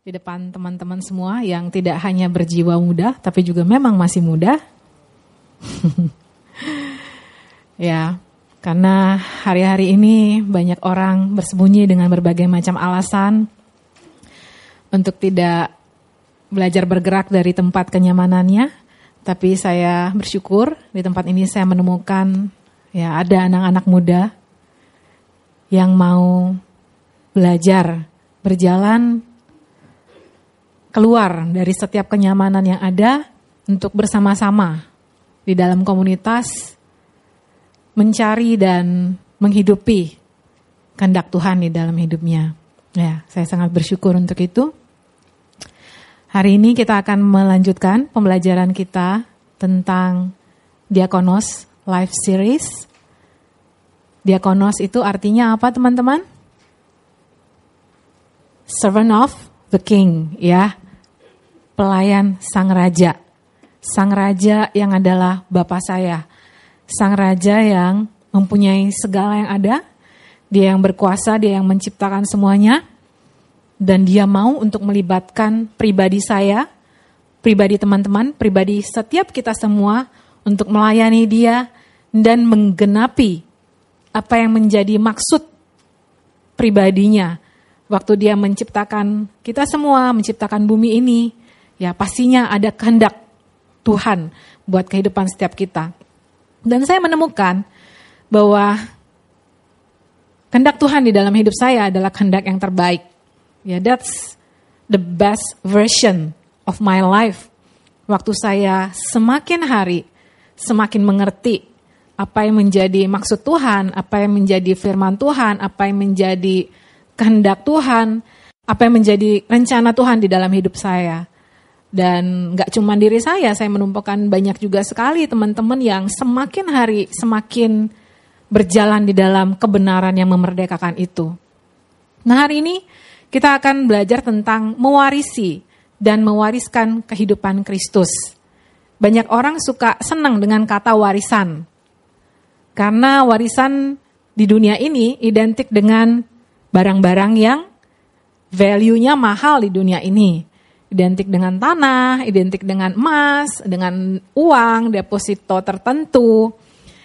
Di depan teman-teman semua yang tidak hanya berjiwa muda, tapi juga memang masih muda. Ya, karena hari-hari ini banyak orang bersembunyi dengan berbagai macam alasan untuk tidak belajar bergerak dari tempat kenyamanannya. Tapi saya bersyukur di tempat ini saya menemukan ya ada anak-anak muda yang mau belajar berjalan keluar dari setiap kenyamanan yang ada untuk bersama-sama di dalam komunitas mencari dan menghidupi kehendak Tuhan di dalam hidupnya. Ya, saya sangat bersyukur untuk itu. Hari ini kita akan melanjutkan pembelajaran kita tentang Diakonos Life Series. Diakonos itu artinya apa, teman-teman? Servant of the King, ya. Pelayan Sang Raja. Sang Raja yang adalah Bapa saya. Sang Raja yang mempunyai segala yang ada. Dia yang berkuasa, dia yang menciptakan semuanya. Dan dia mau untuk melibatkan pribadi saya, pribadi teman-teman, pribadi setiap kita semua untuk melayani dia dan menggenapi apa yang menjadi maksud pribadinya. Waktu dia menciptakan kita semua, menciptakan bumi ini, ya pastinya ada kehendak Tuhan buat kehidupan setiap kita. Dan saya menemukan bahwa kehendak Tuhan di dalam hidup saya adalah kehendak yang terbaik. Ya, that's the best version of my life. Waktu saya semakin hari, semakin mengerti apa yang menjadi maksud Tuhan, apa yang menjadi firman Tuhan, apa yang menjadi kehendak Tuhan, apa yang menjadi rencana Tuhan di dalam hidup saya. Dan gak cuma diri saya menemukan banyak juga sekali teman-teman yang semakin hari semakin berjalan di dalam kebenaran yang memerdekakan itu. Nah, hari ini kita akan belajar tentang mewarisi dan mewariskan kehidupan Kristus. Banyak orang suka senang dengan kata warisan. Karena warisan di dunia ini identik dengan barang-barang yang value-nya mahal di dunia ini. Identik dengan tanah, identik dengan emas, dengan uang, deposito tertentu.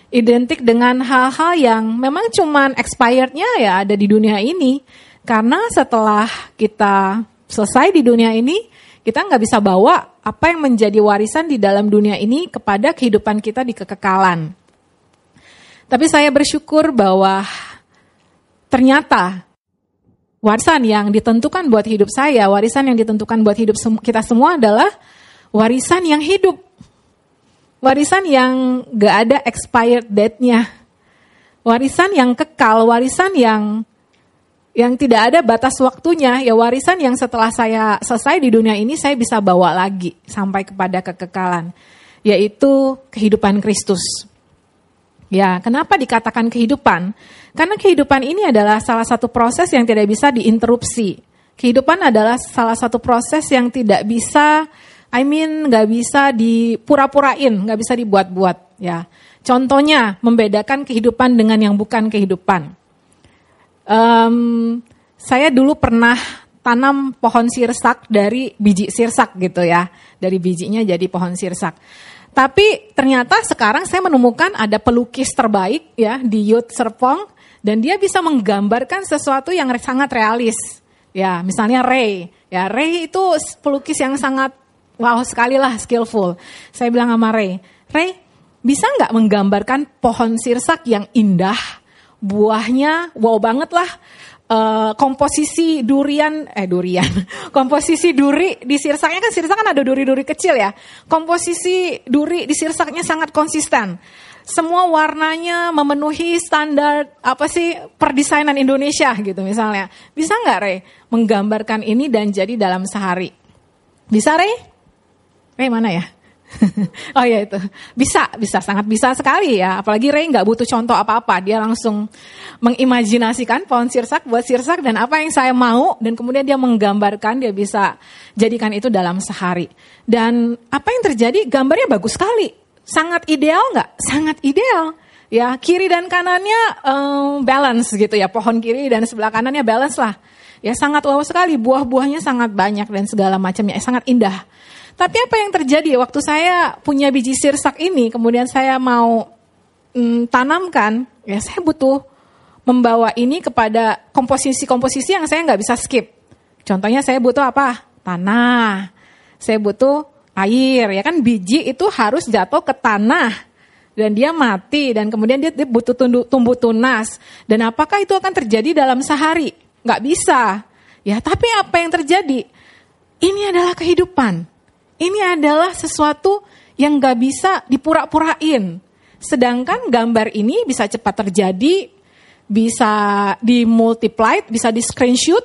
Identik dengan hal-hal yang memang cuman expired-nya ya ada di dunia ini. Karena setelah kita selesai di dunia ini, kita nggak bisa bawa apa yang menjadi warisan di dalam dunia ini kepada kehidupan kita di kekekalan. Tapi saya bersyukur bahwa ternyata warisan yang ditentukan buat hidup saya, warisan yang ditentukan buat hidup kita semua adalah warisan yang hidup. Warisan yang gak ada expired date-nya. Warisan yang kekal, warisan yang tidak ada batas waktunya. Ya warisan yang setelah saya selesai di dunia ini saya bisa bawa lagi sampai kepada kekekalan. Yaitu kehidupan Kristus. Ya, kenapa dikatakan kehidupan? Karena kehidupan ini adalah salah satu proses yang tidak bisa diinterupsi. Kehidupan adalah salah satu proses yang tidak bisa, gak bisa dipura-purain, gak bisa dibuat-buat. Ya, contohnya membedakan kehidupan dengan yang bukan kehidupan. Saya dulu pernah tanam pohon sirsak dari biji sirsak gitu ya, dari bijinya jadi pohon sirsak. Tapi ternyata sekarang saya menemukan ada pelukis terbaik ya di Yud Serpong dan dia bisa menggambarkan sesuatu yang sangat realis. Ya, misalnya Rey. Ya, Rey itu pelukis yang sangat wow sekali lah, skillful. Saya bilang sama Rey, "Rey, bisa enggak menggambarkan pohon sirsak yang indah? Buahnya wow banget lah. Komposisi duri di sirsaknya kan sirsak kan ada duri-duri kecil ya. Komposisi duri di sirsaknya sangat konsisten. Semua warnanya memenuhi standar perdesainan Indonesia gitu misalnya. Bisa nggak Rey menggambarkan ini dan jadi dalam sehari? Bisa Rey? Rey mana ya? Oh ya itu bisa sangat bisa sekali ya, apalagi Rey nggak butuh contoh apa-apa, dia langsung mengimajinasikan pohon sirsak buat sirsak dan apa yang saya mau dan kemudian dia menggambarkan, dia bisa jadikan itu dalam sehari dan apa yang terjadi gambarnya bagus sekali, sangat ideal nggak? Sangat ideal ya, kiri dan kanannya balance gitu ya, pohon kiri dan sebelah kanannya balance lah. ya sangat wow sekali, buah-buahnya sangat banyak dan segala macamnya, sangat indah. Tapi apa yang terjadi waktu saya punya biji sirsak ini, kemudian saya mau tanamkan, ya saya butuh membawa ini kepada komposisi-komposisi yang saya nggak bisa skip. Contohnya saya butuh apa? Tanah. Saya butuh air, ya kan biji itu harus jatuh ke tanah dan dia mati dan kemudian dia butuh tumbuh tunas. Dan apakah itu akan terjadi dalam sehari? Nggak bisa. Ya, tapi apa yang terjadi? Ini adalah kehidupan. Ini adalah sesuatu yang gak bisa dipura-purain. Sedangkan gambar ini bisa cepat terjadi, bisa dimultiply, bisa di screenshot,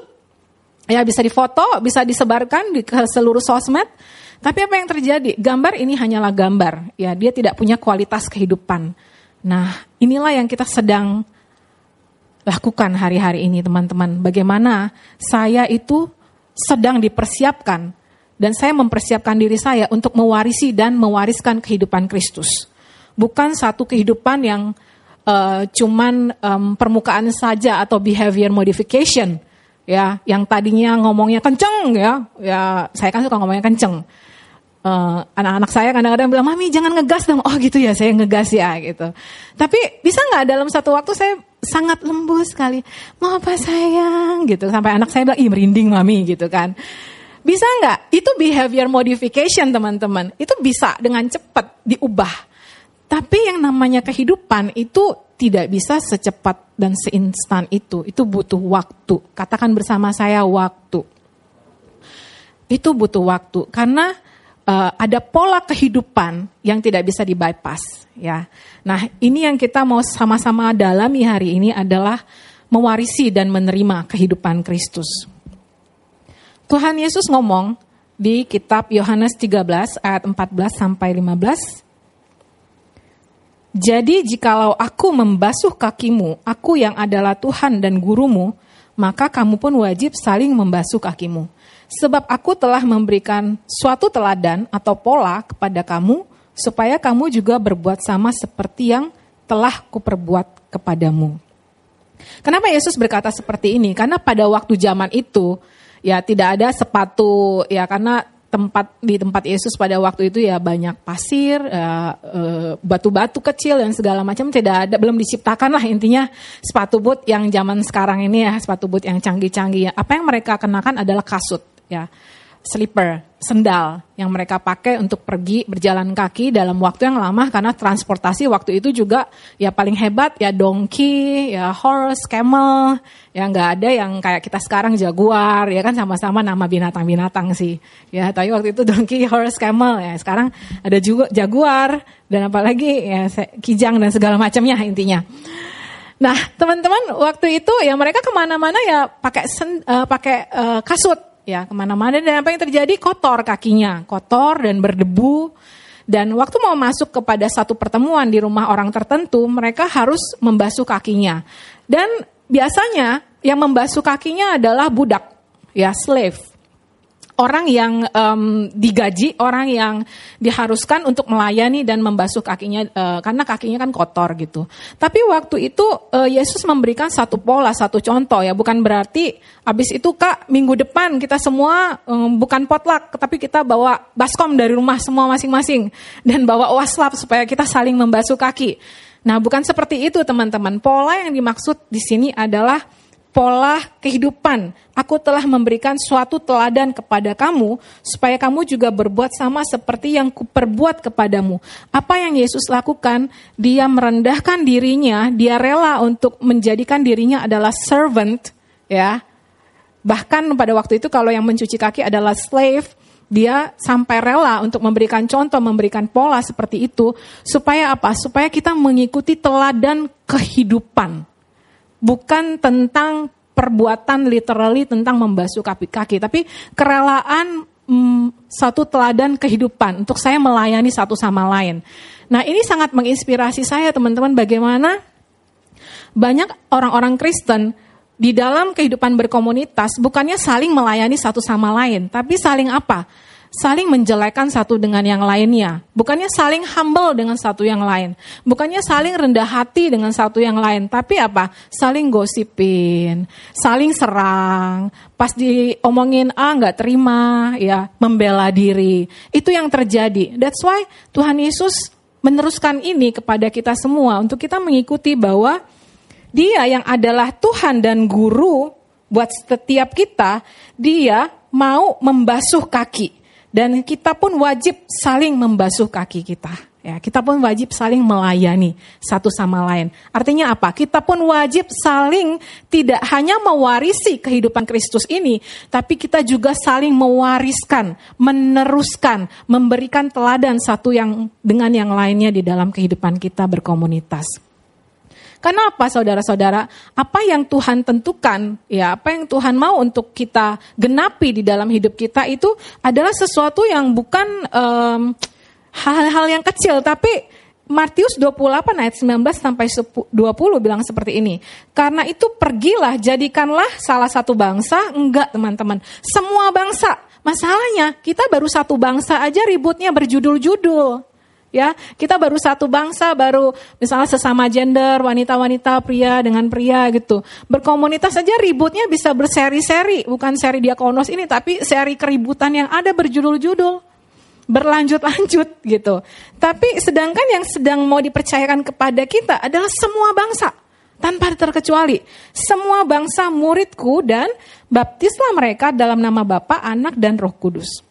ya bisa difoto, bisa disebarkan ke seluruh sosmed. Tapi apa yang terjadi? Gambar ini hanyalah gambar, ya dia tidak punya kualitas kehidupan. Nah, inilah yang kita sedang lakukan hari-hari ini, teman-teman. Bagaimana saya itu sedang dipersiapkan. Dan saya mempersiapkan diri saya untuk mewarisi dan mewariskan kehidupan Kristus. Bukan satu kehidupan yang cuman permukaan saja atau behavior modification. Ya, yang tadinya ngomongnya kenceng ya saya kan suka ngomongnya kenceng. Anak-anak saya kadang-kadang bilang, "Mami jangan ngegas dong." Oh gitu ya, saya ngegas ya gitu. Tapi bisa gak dalam satu waktu saya sangat lembut sekali. "Mau apa sayang?" gitu. Sampai anak saya bilang, "Ih merinding Mami," gitu kan. Bisa nggak? Itu behavior modification, teman-teman. Itu bisa dengan cepat diubah. Tapi yang namanya kehidupan itu tidak bisa secepat dan seinstan itu. Itu butuh waktu. Katakan bersama saya, waktu. Itu butuh waktu. Karena ada pola kehidupan yang tidak bisa di-bypass. Ya. Nah, ini yang kita mau sama-sama dalami hari ini adalah mewarisi dan menerima kehidupan Kristus. Tuhan Yesus ngomong di kitab Yohanes 13 ayat 14 sampai 15. Jadi jikalau aku membasuh kakimu, aku yang adalah Tuhan dan gurumu, maka kamu pun wajib saling membasuh kakimu. Sebab aku telah memberikan suatu teladan atau pola kepada kamu, supaya kamu juga berbuat sama seperti yang telah kuperbuat kepadamu. Kenapa Yesus berkata seperti ini? Karena pada waktu zaman itu, ya tidak ada sepatu, ya karena di tempat Yesus pada waktu itu ya banyak pasir, batu-batu kecil dan segala macam tidak ada, belum diciptakan lah intinya sepatu boot yang zaman sekarang ini ya, sepatu boot yang canggih-canggih ya. Apa yang mereka kenakan adalah kasut ya, slipper, sendal yang mereka pakai untuk pergi berjalan kaki dalam waktu yang lama karena transportasi waktu itu juga ya paling hebat ya donkey, ya horse, camel. Ya gak ada yang kayak kita sekarang jaguar, ya kan sama-sama nama binatang-binatang sih. Ya, tapi waktu itu donkey, horse, camel, ya sekarang ada juga jaguar dan apalagi ya kijang dan segala macamnya intinya. Nah, teman-teman waktu itu ya mereka kemana-mana ya pakai kasut ya kemana-mana dan apa yang terjadi kotor kakinya, kotor dan berdebu. Dan waktu mau masuk kepada satu pertemuan di rumah orang tertentu, mereka harus membasuh kakinya. Dan biasanya yang membasuh kakinya adalah budak, ya slave. Orang yang digaji, orang yang diharuskan untuk melayani dan membasuh kakinya, karena kakinya kan kotor gitu. Tapi waktu itu Yesus memberikan satu pola, satu contoh ya. Bukan berarti abis itu Kak minggu depan kita semua bukan potluck, tapi kita bawa baskom dari rumah semua masing-masing. Dan bawa waslap supaya kita saling membasuh kaki. Nah, bukan seperti itu, teman-teman. Pola yang dimaksud di sini adalah pola kehidupan. Aku telah memberikan suatu teladan kepada kamu, supaya kamu juga berbuat sama seperti yang kuperbuat kepadamu. Apa yang Yesus lakukan? Dia merendahkan dirinya, dia rela untuk menjadikan dirinya adalah servant, ya. Bahkan pada waktu itu kalau yang mencuci kaki adalah slave, dia sampai rela untuk memberikan contoh, memberikan pola seperti itu. Supaya apa? Supaya kita mengikuti teladan kehidupan. Bukan tentang perbuatan literally tentang membasuh kaki, tapi kerelaan satu teladan kehidupan untuk saya melayani satu sama lain. Nah ini sangat menginspirasi saya teman-teman bagaimana banyak orang-orang Kristen di dalam kehidupan berkomunitas bukannya saling melayani satu sama lain, tapi saling apa? saling menjelekkan satu dengan yang lainnya. Bukannya saling humble dengan satu yang lain. Bukannya saling rendah hati dengan satu yang lain. Tapi apa? Saling gosipin, saling serang. Pas diomongin A gak terima, ya membela diri. Itu yang terjadi. That's why Tuhan Yesus meneruskan ini kepada kita semua. Untuk kita mengikuti bahwa Dia yang adalah Tuhan dan Guru buat setiap kita, Dia mau membasuh kaki. Dan kita pun wajib saling membasuh kaki kita. Ya, kita pun wajib saling melayani satu sama lain. Artinya apa? Kita pun wajib saling tidak hanya mewarisi kehidupan Kristus ini, tapi kita juga saling mewariskan, meneruskan, memberikan teladan satu yang dengan yang lainnya di dalam kehidupan kita berkomunitas. Karena apa, saudara-saudara? Apa yang Tuhan tentukan, ya, apa yang Tuhan mau untuk kita genapi di dalam hidup kita itu adalah sesuatu yang bukan hal-hal yang kecil, tapi Matius 28 ayat 19 sampai 20 bilang seperti ini. Karena itu pergilah, jadikanlah salah satu bangsa. Enggak, teman-teman, semua bangsa. Masalahnya kita baru satu bangsa aja ributnya berjudul-judul. Ya, kita baru satu bangsa, baru misalnya sesama gender, wanita-wanita, pria dengan pria gitu. Berkomunitas aja ributnya bisa berseri-seri, bukan seri Diakonos ini, tapi seri keributan yang ada berjudul-judul, berlanjut-lanjut gitu. Tapi sedangkan yang sedang mau dipercayakan kepada kita adalah semua bangsa, tanpa terkecuali. Semua bangsa muridku dan baptislah mereka dalam nama Bapa, Anak, dan Roh Kudus.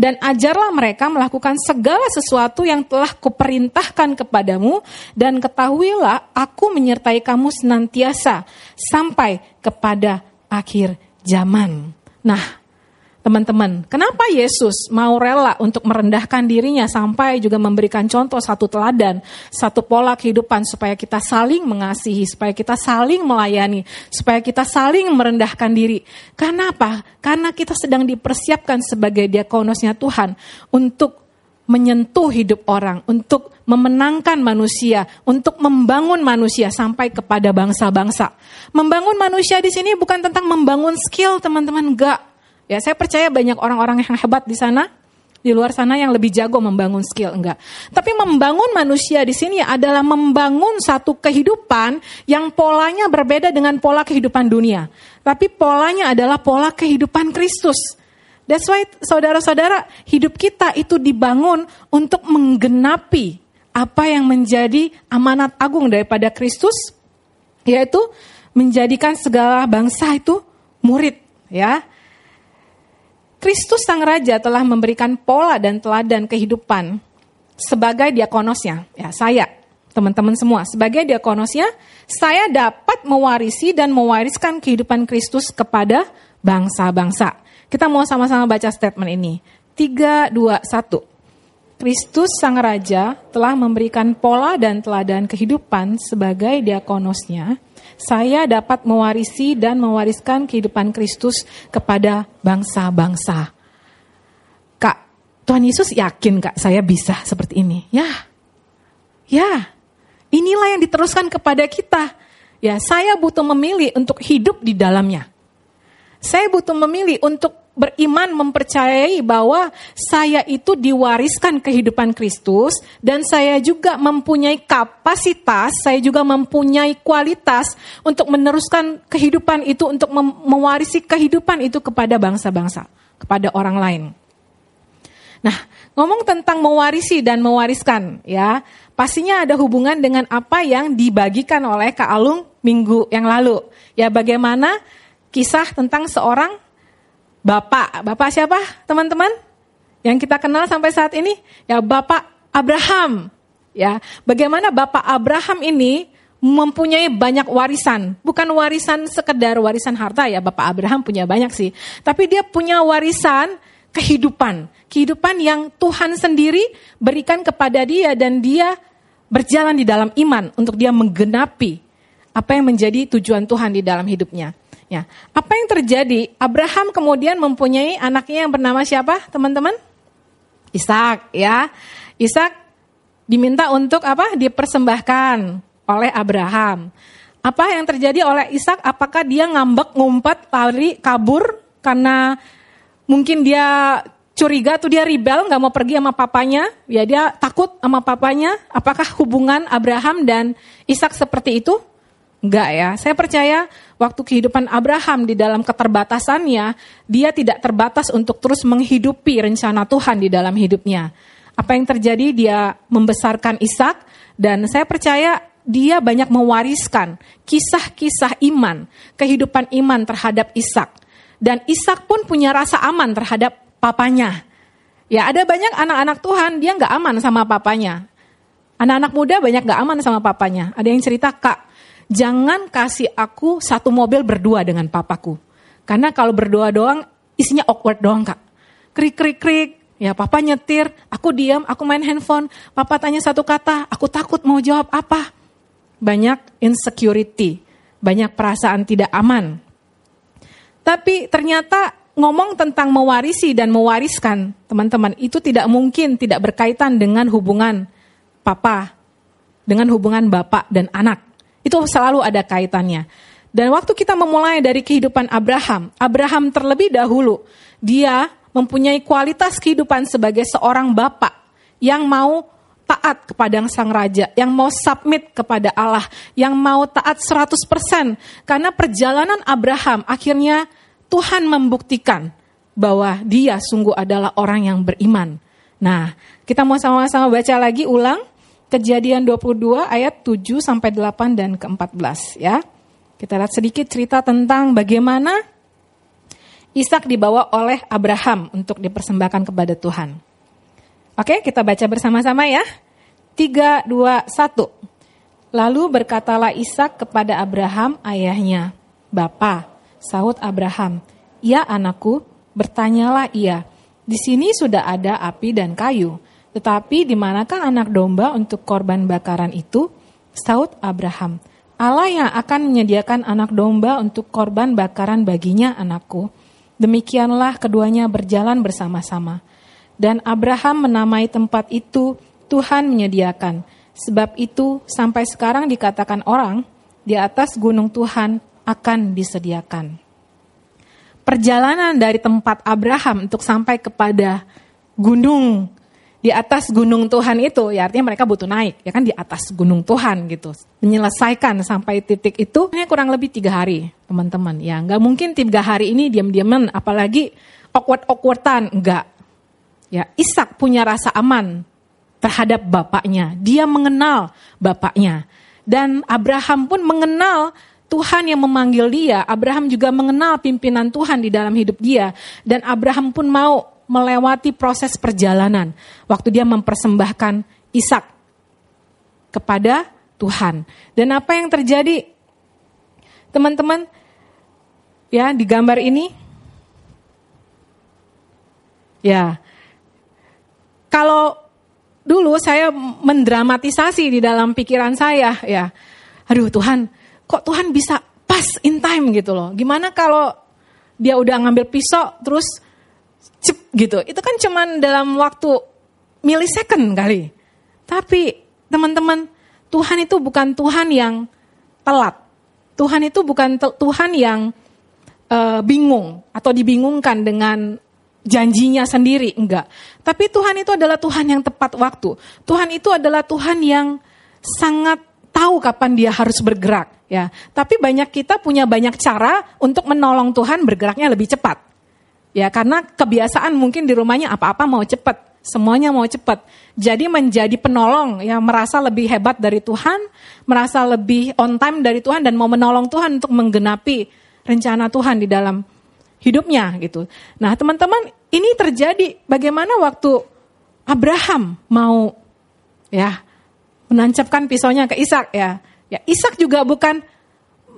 Dan ajarlah mereka melakukan segala sesuatu yang telah kuperintahkan kepadamu. Dan ketahuilah aku menyertai kamu senantiasa sampai kepada akhir zaman. Nah, teman-teman, kenapa Yesus mau rela untuk merendahkan dirinya sampai juga memberikan contoh satu teladan, satu pola kehidupan supaya kita saling mengasihi, supaya kita saling melayani, supaya kita saling merendahkan diri. Karena apa? Karena kita sedang dipersiapkan sebagai diakonosnya Tuhan untuk menyentuh hidup orang, untuk memenangkan manusia, untuk membangun manusia sampai kepada bangsa-bangsa. Membangun manusia di sini bukan tentang membangun skill, teman-teman, enggak. Ya, saya percaya banyak orang-orang yang hebat di sana, di luar sana yang lebih jago membangun skill, enggak. Tapi membangun manusia di sini adalah membangun satu kehidupan yang polanya berbeda dengan pola kehidupan dunia. Tapi polanya adalah pola kehidupan Kristus. That's why, saudara-saudara, hidup kita itu dibangun untuk menggenapi apa yang menjadi amanat agung daripada Kristus, yaitu menjadikan segala bangsa itu murid, ya. Kristus Sang Raja telah memberikan pola dan teladan kehidupan sebagai diakonosnya. Ya, saya, teman-teman semua, sebagai diakonosnya, saya dapat mewarisi dan mewariskan kehidupan Kristus kepada bangsa-bangsa. Kita mau sama-sama baca statement ini. 3, 2, 1. Kristus Sang Raja telah memberikan pola dan teladan kehidupan sebagai diakonosnya. Saya dapat mewarisi dan mewariskan kehidupan Kristus kepada bangsa-bangsa. Kak, Tuhan Yesus yakin, Kak, saya bisa seperti ini. Ya, inilah yang diteruskan kepada kita. Ya, saya butuh memilih untuk hidup di dalamnya. Saya butuh memilih untuk beriman, mempercayai bahwa saya itu diwariskan kehidupan Kristus, dan saya juga mempunyai kapasitas, saya juga mempunyai kualitas untuk meneruskan kehidupan itu, untuk mewarisi kehidupan itu kepada bangsa-bangsa, kepada orang lain. Nah, ngomong tentang mewarisi dan mewariskan, ya, pastinya ada hubungan dengan apa yang dibagikan oleh Kak Alung minggu yang lalu. Ya, bagaimana kisah tentang seorang Bapak siapa, teman-teman? Yang kita kenal sampai saat ini, ya, Bapak Abraham. Ya, bagaimana Bapak Abraham ini mempunyai banyak warisan. Bukan warisan sekedar warisan harta, ya, Bapak Abraham punya banyak sih. Tapi dia punya warisan kehidupan. Kehidupan yang Tuhan sendiri berikan kepada dia, dan dia berjalan di dalam iman untuk dia menggenapi apa yang menjadi tujuan Tuhan di dalam hidupnya. Ya, apa yang terjadi? Abraham kemudian mempunyai anaknya yang bernama siapa, teman-teman? Ishak, ya. Ishak diminta untuk apa? Dipersembahkan oleh Abraham. Apa yang terjadi oleh Ishak? Apakah dia ngambek, ngumpet, lari, kabur karena mungkin dia curiga tuh dia rebel, gak mau pergi sama papanya. Ya dia takut sama papanya. Apakah hubungan Abraham dan Ishak seperti itu? Enggak ya. Saya percaya waktu kehidupan Abraham di dalam keterbatasannya, dia tidak terbatas untuk terus menghidupi rencana Tuhan di dalam hidupnya. Apa yang terjadi, dia membesarkan Ishak, dan saya percaya dia banyak mewariskan kisah-kisah iman, kehidupan iman terhadap Ishak. Dan Ishak pun punya rasa aman terhadap papanya. Ya, ada banyak anak-anak Tuhan dia gak aman sama papanya. Anak-anak muda banyak gak aman sama papanya. Ada yang cerita, "Kak, jangan kasih aku satu mobil berdua dengan papaku. Karena kalau berdua doang, isinya awkward doang, Kak. Krik-krik-krik, ya papa nyetir, aku diam, aku main handphone. Papa tanya satu kata, aku takut mau jawab apa." Banyak insecurity, banyak perasaan tidak aman. Tapi ternyata ngomong tentang mewarisi dan mewariskan, teman-teman, itu tidak mungkin tidak berkaitan dengan hubungan papa, dengan hubungan bapak dan anak. Itu selalu ada kaitannya. Dan waktu kita memulai dari kehidupan Abraham, Abraham terlebih dahulu, dia mempunyai kualitas kehidupan sebagai seorang bapak yang mau taat kepada sang raja, yang mau submit kepada Allah, yang mau taat 100%. Karena perjalanan Abraham akhirnya Tuhan membuktikan bahwa dia sungguh adalah orang yang beriman. Nah, kita mau sama-sama baca lagi ulang. Kejadian 22 ayat 7 sampai 8 dan ke-14 ya. Kita lihat sedikit cerita tentang bagaimana Ishak dibawa oleh Abraham untuk dipersembahkan kepada Tuhan. Oke, kita baca bersama-sama ya. 3, 2, 1. Lalu berkatalah Ishak kepada Abraham ayahnya, "Bapa," sahut Abraham. "Ya anakku," bertanyalah ia, "di sini sudah ada api dan kayu. Tetapi di manakah anak domba untuk korban bakaran itu?" Sahut Abraham, "Allah yang akan menyediakan anak domba untuk korban bakaran baginya, anakku." Demikianlah keduanya berjalan bersama-sama. Dan Abraham menamai tempat itu, "Tuhan menyediakan." Sebab itu sampai sekarang dikatakan orang, di atas gunung Tuhan akan disediakan. Perjalanan dari tempat Abraham untuk sampai kepada gunung, di atas gunung Tuhan itu, ya artinya mereka butuh naik, ya kan, di atas gunung Tuhan gitu. Menyelesaikan sampai titik itu, ini kurang lebih 3 hari, teman-teman. Ya, nggak mungkin 3 hari ini diam-diaman, apalagi awkward-awkwardan, nggak. Ya, Ishak punya rasa aman terhadap bapaknya. Dia mengenal bapaknya. Dan Abraham pun mengenal Tuhan yang memanggil dia. Abraham juga mengenal pimpinan Tuhan di dalam hidup dia. Dan Abraham pun mau melewati proses perjalanan waktu dia mempersembahkan Ishak kepada Tuhan. Dan apa yang terjadi, teman-teman, ya di gambar ini, ya kalau dulu saya mendramatisasi di dalam pikiran saya, ya, aduh Tuhan, kok Tuhan bisa pas in time gitu loh? Gimana kalau dia udah ngambil pisau terus cep gitu, itu kan cuman dalam waktu millisecond kali. Tapi teman-teman, Tuhan itu bukan Tuhan yang telat. Tuhan itu bukan Tuhan yang bingung atau dibingungkan dengan janjinya sendiri, enggak. Tapi Tuhan itu adalah Tuhan yang tepat waktu. Tuhan itu adalah Tuhan yang sangat tahu kapan dia harus bergerak, ya. Tapi banyak kita punya banyak cara untuk menolong Tuhan bergeraknya lebih cepat. Ya, karena kebiasaan mungkin di rumahnya apa-apa mau cepat, semuanya mau cepat. Jadi menjadi penolong yang merasa lebih hebat dari Tuhan, merasa lebih on time dari Tuhan dan mau menolong Tuhan untuk menggenapi rencana Tuhan di dalam hidupnya gitu. Nah, teman-teman, ini terjadi bagaimana waktu Abraham mau ya menancapkan pisaunya ke Ishak ya. Ya, Ishak juga bukan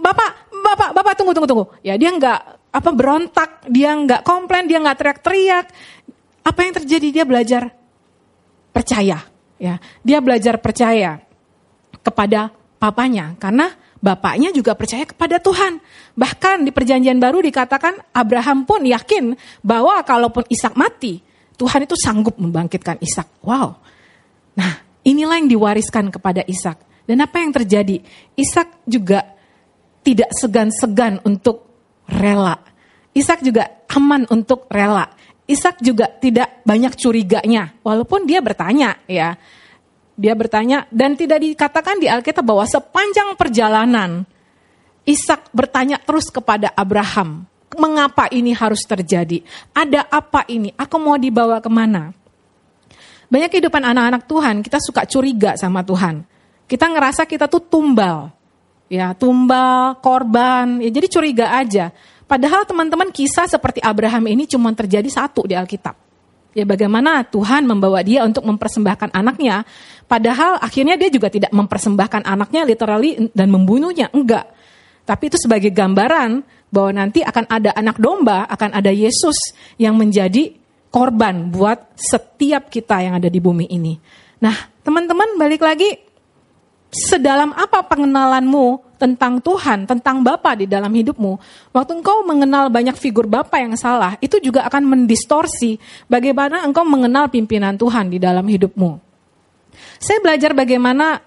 Bapak, tunggu. Ya, dia enggak berontak, dia nggak komplain, dia nggak teriak-teriak. Apa yang terjadi, dia belajar percaya, ya. Dia belajar percaya kepada papanya, karena bapaknya juga percaya kepada Tuhan. Bahkan di perjanjian baru dikatakan Abraham pun yakin bahwa kalaupun Ishak mati, Tuhan itu sanggup membangkitkan Ishak. Wow. Nah, inilah yang diwariskan kepada Ishak. Dan apa yang terjadi? Ishak juga tidak segan-segan untuk rela. Ishak juga aman untuk rela. Ishak juga tidak banyak curiganya, walaupun dia bertanya ya. Dia bertanya, dan tidak dikatakan di Alkitab bahwa sepanjang perjalanan Ishak bertanya terus kepada Abraham, mengapa ini harus terjadi? Ada apa ini? Aku mau dibawa kemana? Banyak kehidupan anak-anak Tuhan, kita suka curiga sama Tuhan. Kita ngerasa kita tuh tumbal, ya tumbal, korban, ya jadi curiga aja. Padahal teman-teman, kisah seperti Abraham ini cuma terjadi satu di Alkitab. Ya bagaimana Tuhan membawa dia untuk mempersembahkan anaknya, padahal akhirnya dia juga tidak mempersembahkan anaknya literally dan membunuhnya, enggak. Tapi itu sebagai gambaran bahwa nanti akan ada anak domba, akan ada Yesus yang menjadi korban buat setiap kita yang ada di bumi ini. Nah teman-teman, balik lagi, sedalam apa pengenalanmu tentang Tuhan, tentang Bapa di dalam hidupmu? Waktu engkau mengenal banyak figur Bapa yang salah, itu juga akan mendistorsi bagaimana engkau mengenal pimpinan Tuhan di dalam hidupmu. Saya belajar bagaimana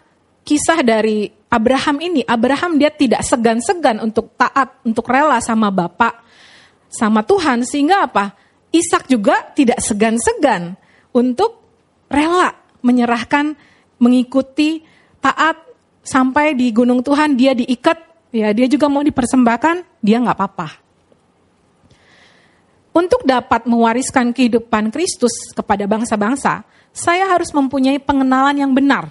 kisah dari Abraham ini. Abraham dia tidak segan-segan untuk taat, untuk rela sama Bapa, sama Tuhan, sehingga apa? Ishak juga tidak segan-segan untuk rela menyerahkan, mengikuti, taat sampai di gunung Tuhan, dia diikat, ya dia juga mau dipersembahkan, dia nggak apa-apa. Untuk dapat mewariskan kehidupan Kristus kepada bangsa-bangsa, saya harus mempunyai pengenalan yang benar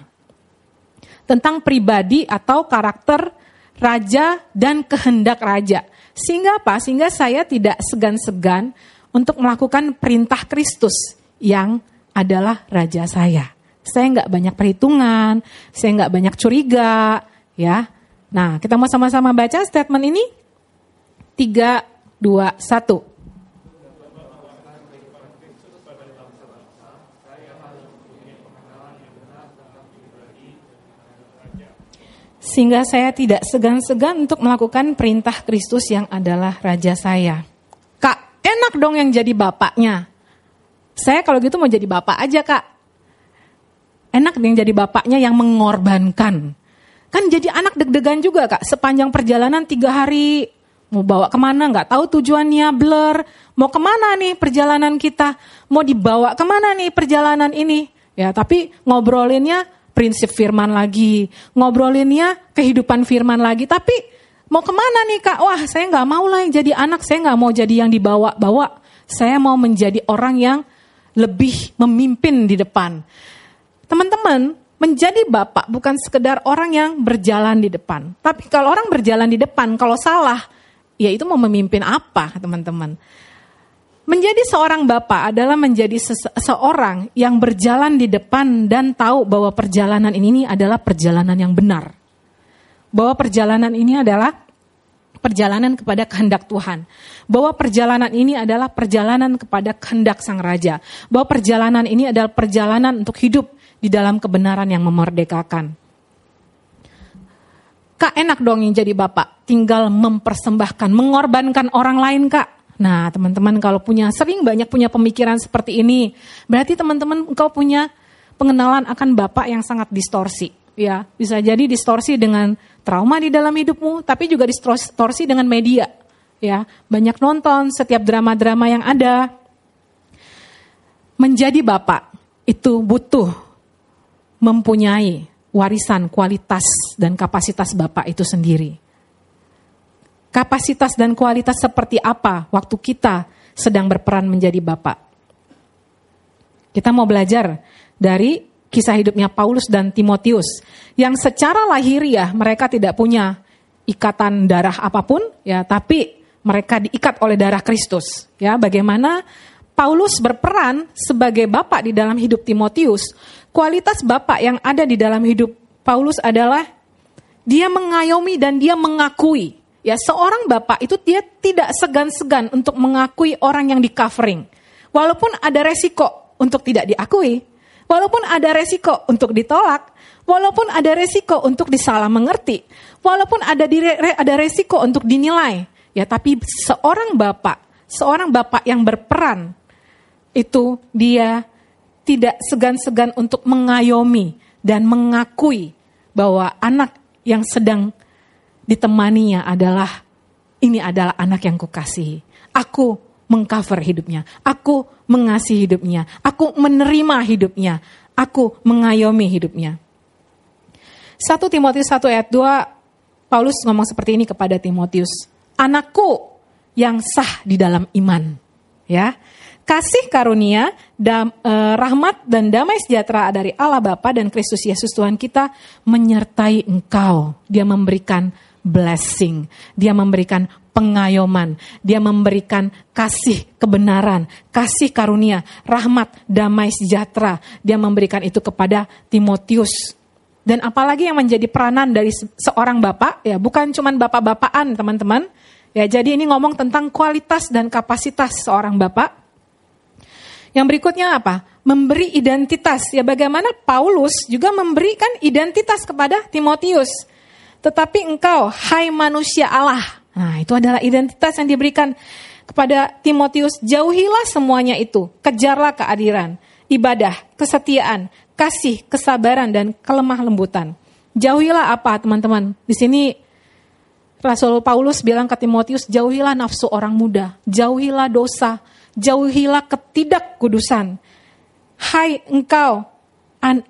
tentang pribadi atau karakter raja dan kehendak raja. Sehingga apa? Sehingga saya tidak segan-segan untuk melakukan perintah Kristus yang adalah raja saya. Saya nggak banyak perhitungan, saya nggak banyak curiga, ya. Nah, kita mau sama-sama baca statement ini. 3, 2, 1. Sehingga saya tidak segan-segan untuk melakukan perintah Kristus yang adalah raja saya. Kak, enak dong yang jadi bapaknya. Saya kalau gitu mau jadi bapak aja, Kak. Enak yang jadi bapaknya yang mengorbankan. Kan jadi anak deg-degan juga, Kak. Sepanjang perjalanan 3 hari, mau bawa kemana, gak tahu tujuannya, blur. Mau kemana nih perjalanan kita? Mau dibawa kemana nih perjalanan ini? Ya, tapi ngobrolinnya prinsip firman lagi. Ngobrolinnya kehidupan firman lagi. Tapi mau kemana nih, Kak? Wah, saya gak mau lah yang jadi anak. Saya gak mau jadi yang dibawa-bawa. Saya mau menjadi orang yang lebih memimpin di depan. Teman-teman, menjadi bapak bukan sekedar orang yang berjalan di depan. Tapi kalau orang berjalan di depan, kalau salah, ya itu mau memimpin apa, teman-teman? Menjadi seorang bapak adalah menjadi seorang yang berjalan di depan dan tahu bahwa perjalanan ini adalah perjalanan yang benar. Bahwa perjalanan ini adalah perjalanan kepada kehendak Tuhan. Bahwa perjalanan ini adalah perjalanan kepada kehendak Sang Raja. Bahwa perjalanan ini adalah perjalanan untuk hidup di dalam kebenaran yang memerdekakan. Kak, enak dong yang jadi bapak, tinggal mempersembahkan, mengorbankan orang lain, Kak. Nah, teman-teman kalau sering banyak punya pemikiran seperti ini, berarti teman-teman engkau punya pengenalan akan bapak yang sangat distorsi, ya. Bisa jadi distorsi dengan trauma di dalam hidupmu, tapi juga distorsi dengan media, ya. Banyak nonton setiap drama-drama yang ada. Menjadi bapak itu butuh mempunyai warisan kualitas dan kapasitas Bapak itu sendiri. Kapasitas dan kualitas seperti apa waktu kita sedang berperan menjadi Bapak? Kita mau belajar dari kisah hidupnya Paulus dan Timotius, yang secara lahiriah mereka tidak punya ikatan darah apapun, ya, tapi mereka diikat oleh darah Kristus. Ya, bagaimana Paulus berperan sebagai bapak di dalam hidup Timotius. Kualitas bapak yang ada di dalam hidup Paulus adalah dia mengayomi dan dia mengakui. Ya, seorang bapak itu dia tidak segan-segan untuk mengakui orang yang di-covering. Walaupun ada resiko untuk tidak diakui, walaupun ada resiko untuk ditolak, walaupun ada resiko untuk disalah mengerti, walaupun ada resiko untuk dinilai. Ya, tapi seorang bapak yang berperan itu dia tidak segan-segan untuk mengayomi dan mengakui bahwa anak yang sedang ditemaninya adalah, ini adalah anak yang kukasihi. Aku mengcover hidupnya. Aku mengasihi hidupnya. Aku menerima hidupnya. Aku mengayomi hidupnya. 1 Timotius 1 ayat 2, Paulus ngomong seperti ini kepada Timotius. Anakku yang sah di dalam iman. Ya. Kasih karunia, rahmat dan damai sejahtera dari Allah Bapa dan Kristus Yesus Tuhan kita menyertai engkau. Dia memberikan blessing, dia memberikan pengayoman, dia memberikan kasih kebenaran, kasih karunia, rahmat, damai sejahtera. Dia memberikan itu kepada Timotius. Dan apalagi yang menjadi peranan dari seorang bapak, ya bukan cuma bapak-bapaan teman-teman. Ya, jadi ini ngomong tentang kualitas dan kapasitas seorang bapak. Yang berikutnya apa? Memberi identitas. Ya, bagaimana Paulus juga memberikan identitas kepada Timotius. Tetapi engkau, hai manusia Allah. Nah, itu adalah identitas yang diberikan kepada Timotius. Jauhilah semuanya itu. Kejarlah keadilan, ibadah, kesetiaan, kasih, kesabaran, dan kelemah lembutan. Jauhilah apa teman-teman? Di sini Rasul Paulus bilang ke Timotius, jauhilah nafsu orang muda, jauhilah dosa, jauhilah ketidakkudusan. Hai engkau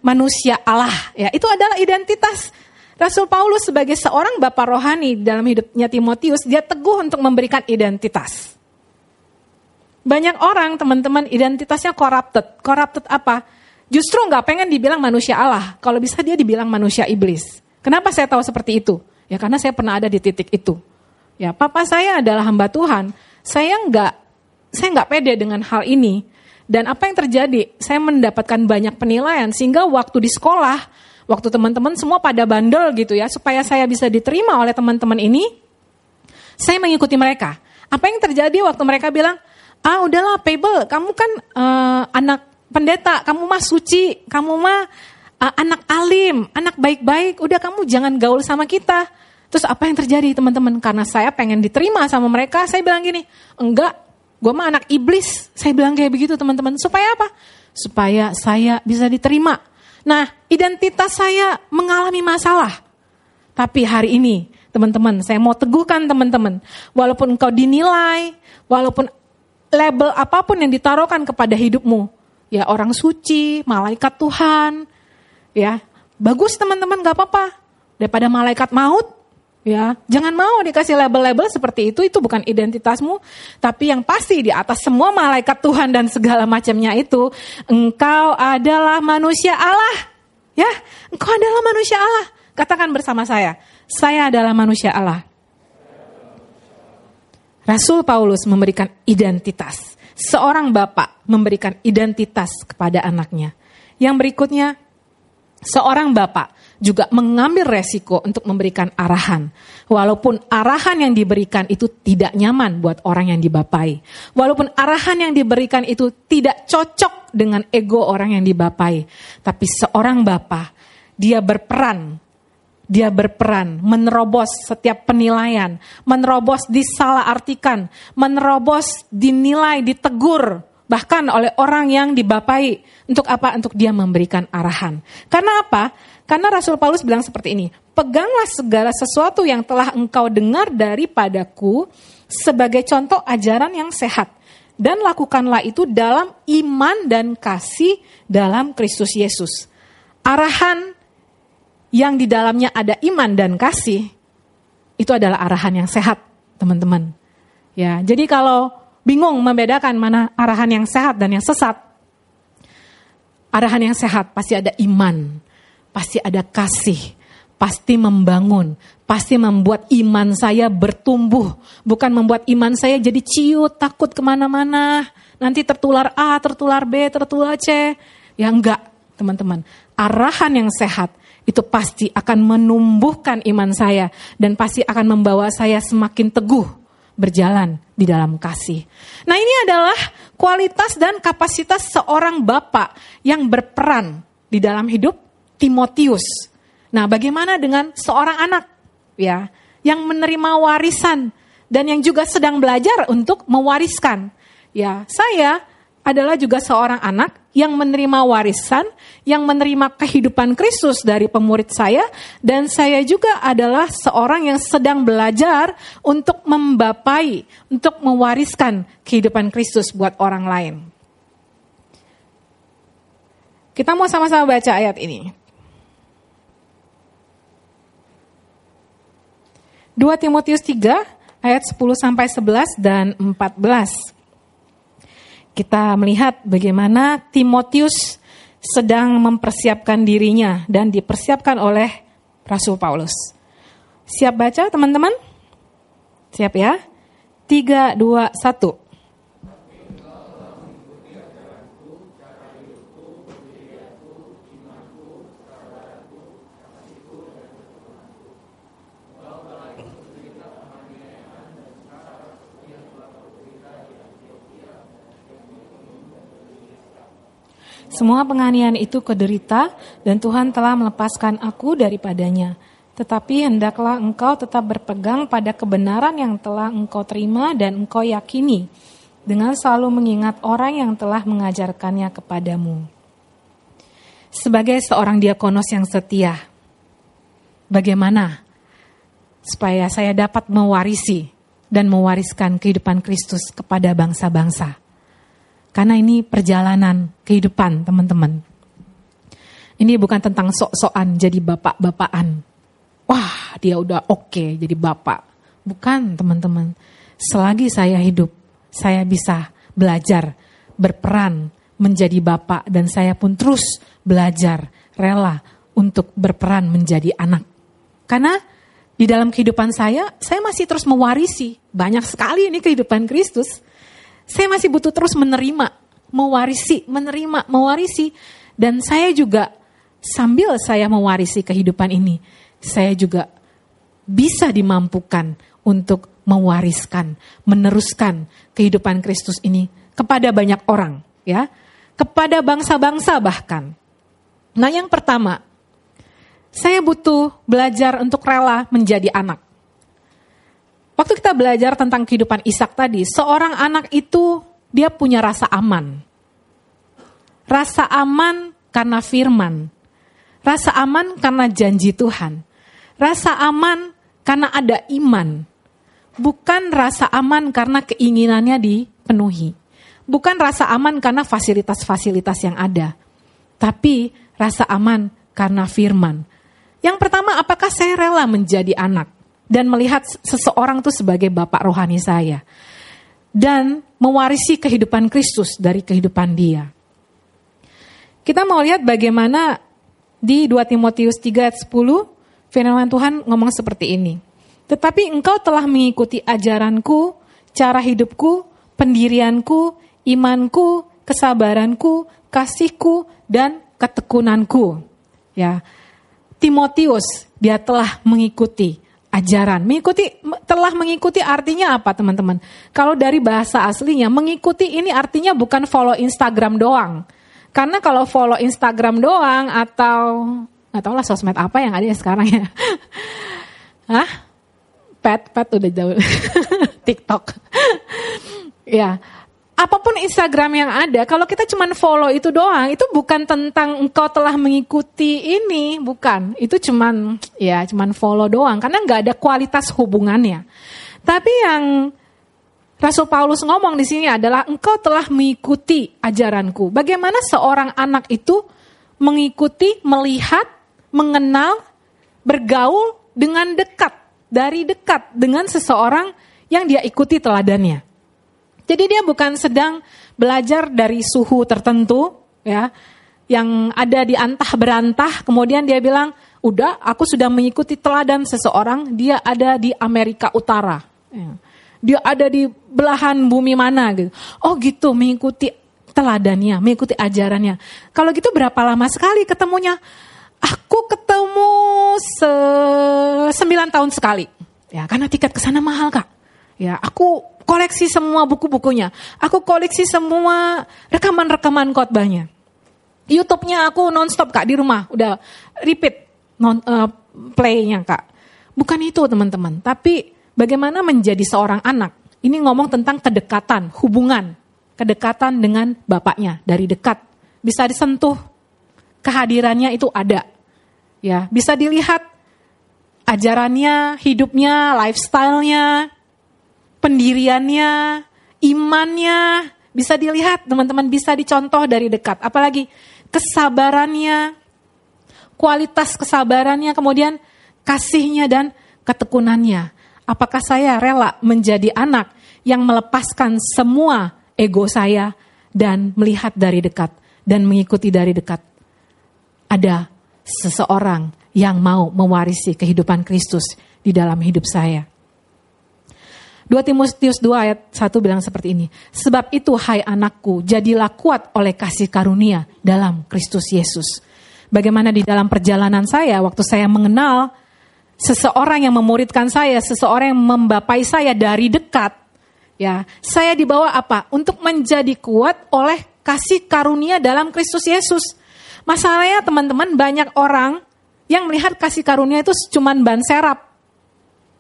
manusia Allah. Ya, itu adalah identitas Rasul Paulus sebagai seorang bapa rohani dalam hidupnya Timotius, dia teguh untuk memberikan identitas. Banyak orang teman-teman identitasnya corrupted. Corrupted apa? Justru gak pengen dibilang manusia Allah, kalau bisa dia dibilang manusia iblis. Kenapa saya tahu seperti itu? Ya karena saya pernah ada di titik itu. Ya papa saya adalah hamba Tuhan. Saya nggak pede dengan hal ini. Dan apa yang terjadi? Saya mendapatkan banyak penilaian sehingga waktu di sekolah, waktu teman-teman semua pada bandel gitu ya, supaya saya bisa diterima oleh teman-teman ini, saya mengikuti mereka. Apa yang terjadi waktu mereka bilang, ah udahlah Pebble, kamu kan anak pendeta, kamu mah suci, kamu mah anak alim, anak baik-baik, udah kamu jangan gaul sama kita. Terus apa yang terjadi teman-teman? Karena saya pengen diterima sama mereka, saya bilang gini, enggak, gue mah anak iblis. Saya bilang kayak begitu teman-teman. Supaya apa? Supaya saya bisa diterima. Nah, identitas saya mengalami masalah. Tapi hari ini teman-teman, saya mau teguhkan teman-teman, walaupun engkau dinilai, walaupun label apapun yang ditaruhkan kepada hidupmu, ya orang suci, malaikat Tuhan, ya, bagus teman-teman gak apa-apa. Daripada malaikat maut, ya, jangan mau dikasih label-label seperti itu bukan identitasmu. Tapi yang pasti di atas semua malaikat Tuhan dan segala macamnya itu, engkau adalah manusia Allah. Ya, engkau adalah manusia Allah. Katakan bersama saya adalah manusia Allah. Rasul Paulus memberikan identitas. Seorang bapak memberikan identitas kepada anaknya. Yang berikutnya, seorang bapak juga mengambil resiko untuk memberikan arahan. Walaupun arahan yang diberikan itu tidak nyaman buat orang yang dibapai. Walaupun arahan yang diberikan itu tidak cocok dengan ego orang yang dibapai. Tapi seorang bapak, dia berperan menerobos setiap penilaian, menerobos disalahartikan, menerobos dinilai, ditegur. Bahkan oleh orang yang dibapai. Untuk apa? Untuk dia memberikan arahan. Karena apa? Karena Rasul Paulus bilang seperti ini. Peganglah segala sesuatu yang telah engkau dengar daripadaku sebagai contoh ajaran yang sehat. Dan lakukanlah itu dalam iman dan kasih dalam Kristus Yesus. Arahan yang di dalamnya ada iman dan kasih. Itu adalah arahan yang sehat teman-teman. Ya, jadi kalau bingung membedakan mana arahan yang sehat dan yang sesat. Arahan yang sehat pasti ada iman, pasti ada kasih, pasti membangun, pasti membuat iman saya bertumbuh. Bukan membuat iman saya jadi ciut, takut kemana-mana, nanti tertular A, tertular B, tertular C. Ya enggak teman-teman, arahan yang sehat itu pasti akan menumbuhkan iman saya dan pasti akan membawa saya semakin teguh berjalan di dalam kasih. Nah ini adalah kualitas dan kapasitas seorang bapak yang berperan di dalam hidup Timotius. Nah bagaimana dengan seorang anak ya yang menerima warisan dan yang juga sedang belajar untuk mewariskan. Ya saya adalah juga seorang anak yang menerima warisan, yang menerima kehidupan Kristus dari pemurid saya, dan saya juga adalah seorang yang sedang belajar untuk membapai, untuk mewariskan kehidupan Kristus buat orang lain. Kita mau sama-sama baca ayat ini. 2 Timotius 3 ayat 10-11 dan 14. Kita melihat bagaimana Timotius sedang mempersiapkan dirinya dan dipersiapkan oleh Rasul Paulus. Siap baca teman-teman? Siap ya? 3, 2, 1. Semua penganiayaan itu kuderita dan Tuhan telah melepaskan aku daripadanya. Tetapi hendaklah engkau tetap berpegang pada kebenaran yang telah engkau terima dan engkau yakini, dengan selalu mengingat orang yang telah mengajarkannya kepadamu. Sebagai seorang diakonos yang setia, bagaimana supaya saya dapat mewarisi dan mewariskan kehidupan Kristus kepada bangsa-bangsa? Karena ini perjalanan kehidupan teman-teman. Ini bukan tentang sok-sokan jadi bapak-bapaan. Wah, dia udah oke jadi bapak. Bukan teman-teman. Selagi saya hidup, saya bisa belajar, berperan menjadi bapak. Dan saya pun terus belajar, rela untuk berperan menjadi anak. Karena di dalam kehidupan saya masih terus mewarisi. Banyak sekali ini kehidupan Kristus. Saya masih butuh terus menerima, mewarisi. Dan saya juga sambil saya mewarisi kehidupan ini, saya juga bisa dimampukan untuk mewariskan, meneruskan kehidupan Kristus ini kepada banyak orang, ya, kepada bangsa-bangsa bahkan. Nah, yang pertama, saya butuh belajar untuk rela menjadi anak. Waktu kita belajar tentang kehidupan Ishak tadi, seorang anak itu dia punya rasa aman. Rasa aman karena firman. Rasa aman karena janji Tuhan. Rasa aman karena ada iman. Bukan rasa aman karena keinginannya dipenuhi. Bukan rasa aman karena fasilitas-fasilitas yang ada. Tapi rasa aman karena firman. Yang pertama, apakah saya rela menjadi anak? Dan melihat seseorang itu sebagai bapak rohani saya. Dan mewarisi kehidupan Kristus dari kehidupan dia. Kita mau lihat bagaimana di 2 Timotius 3 ayat 10, firman Tuhan ngomong seperti ini. Tetapi engkau telah mengikuti ajaranku, cara hidupku, pendirianku, imanku, kesabaranku, kasihku, dan ketekunanku. Ya, Timotius dia telah mengikuti ajaran. Telah mengikuti artinya apa teman-teman? Kalau dari bahasa aslinya, mengikuti ini artinya bukan follow Instagram doang. Karena kalau follow Instagram doang atau gak tau lah sosmed apa yang ada sekarang ya. Hah? Pet udah jauh. TikTok. Ya. Apapun Instagram yang ada, kalau kita cuma follow itu doang, itu bukan tentang engkau telah mengikuti ini, bukan. Itu cuma follow doang, karena nggak ada kualitas hubungannya. Tapi yang Rasul Paulus ngomong di sini adalah engkau telah mengikuti ajaranku. Bagaimana seorang anak itu mengikuti, melihat, mengenal, bergaul dengan dekat, dari dekat dengan seseorang yang dia ikuti teladannya. Jadi dia bukan sedang belajar dari suhu tertentu, ya, yang ada di antah berantah. Kemudian dia bilang, udah, aku sudah mengikuti teladan seseorang. Dia ada di Amerika Utara, ya. Dia ada di belahan bumi mana gitu. Oh gitu, mengikuti teladannya, mengikuti ajarannya. Kalau gitu berapa lama sekali ketemunya? Aku ketemu 9 tahun sekali, ya, karena tiket kesana mahal kak. Ya, aku koleksi semua buku-bukunya. Aku koleksi semua rekaman-rekaman khotbahnya. YouTube-nya aku nonstop kak di rumah. Udah repeat play-nya kak. Bukan itu teman-teman. Tapi bagaimana menjadi seorang anak. Ini ngomong tentang kedekatan, hubungan. Kedekatan dengan bapaknya. Dari dekat bisa disentuh, kehadirannya itu ada. Ya, bisa dilihat ajarannya, hidupnya, lifestyle-nya, pendiriannya, imannya, bisa dilihat teman-teman, bisa dicontoh dari dekat. Apalagi kesabarannya, kualitas kesabarannya, kemudian kasihnya dan ketekunannya. Apakah saya rela menjadi anak yang melepaskan semua ego saya dan melihat dari dekat dan mengikuti dari dekat? Ada seseorang yang mau mewarisi kehidupan Kristus di dalam hidup saya. 2 Timotius 2 ayat 1 bilang seperti ini. Sebab itu hai anakku, jadilah kuat oleh kasih karunia dalam Kristus Yesus. Bagaimana di dalam perjalanan saya, waktu saya mengenal seseorang yang memuridkan saya, seseorang yang membapai saya dari dekat, ya, saya dibawa apa? Untuk menjadi kuat oleh kasih karunia dalam Kristus Yesus. Masalahnya teman-teman, banyak orang yang melihat kasih karunia itu cuman ban serap,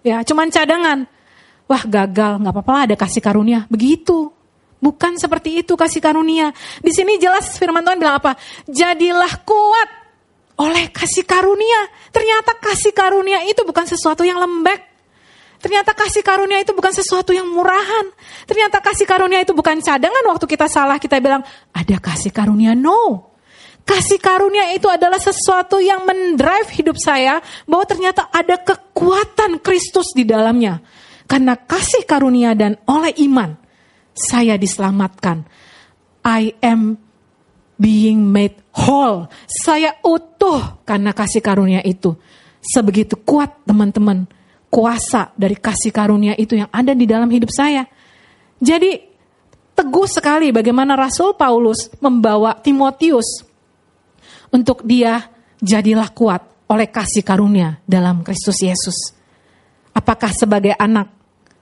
ya, cuman cadangan. Wah, gagal, nggak apa-apa lah, ada kasih karunia. Begitu, bukan seperti itu kasih karunia. Di sini jelas Firman Tuhan bilang apa? Jadilah kuat oleh kasih karunia. Ternyata kasih karunia itu bukan sesuatu yang lembek. Ternyata kasih karunia itu bukan sesuatu yang murahan. Ternyata kasih karunia itu bukan cadangan. Waktu kita salah kita bilang ada kasih karunia. No. Kasih karunia itu adalah sesuatu yang mendrive hidup saya, bahwa ternyata ada kekuatan Kristus di dalamnya. Karena kasih karunia dan oleh iman saya diselamatkan. I am being made whole. Saya utuh karena kasih karunia itu. Sebegitu kuat teman-teman kuasa dari kasih karunia itu yang ada di dalam hidup saya. Jadi teguh sekali bagaimana Rasul Paulus membawa Timotius untuk dia jadilah kuat oleh kasih karunia dalam Kristus Yesus. Apakah sebagai anak,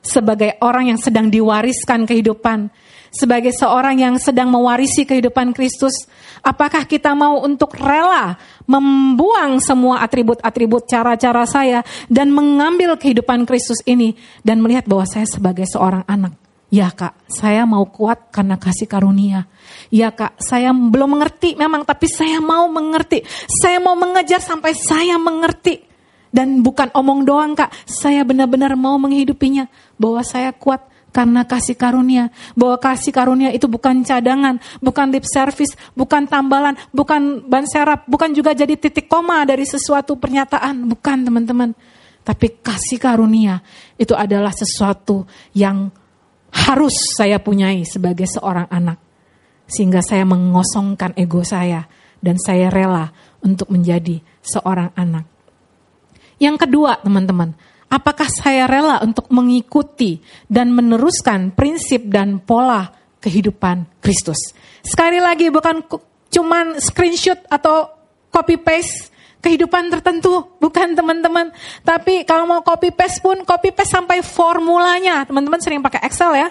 sebagai orang yang sedang diwariskan kehidupan, sebagai seorang yang sedang mewarisi kehidupan Kristus, apakah kita mau untuk rela membuang semua atribut-atribut, cara-cara saya, dan mengambil kehidupan Kristus ini, dan melihat bahwa saya sebagai seorang anak. Ya kak, saya mau kuat karena kasih karunia. Ya kak, saya belum mengerti memang, tapi saya mau mengerti. Saya mau mengejar sampai saya mengerti. Dan bukan omong doang kak, saya benar-benar mau menghidupinya. Bahwa saya kuat karena kasih karunia, bahwa kasih karunia itu bukan cadangan, bukan lip service, bukan tambalan, bukan ban serap, bukan juga jadi titik koma dari sesuatu pernyataan, bukan teman-teman. Tapi kasih karunia itu adalah sesuatu yang harus saya punyai sebagai seorang anak. Sehingga saya mengosongkan ego saya dan saya rela untuk menjadi seorang anak. Yang kedua teman-teman, apakah saya rela untuk mengikuti dan meneruskan prinsip dan pola kehidupan Kristus? Sekali lagi, bukan cuman screenshot atau copy paste kehidupan tertentu, bukan teman-teman. Tapi kalau mau copy paste pun, copy paste sampai formulanya. Teman-teman sering pakai Excel ya.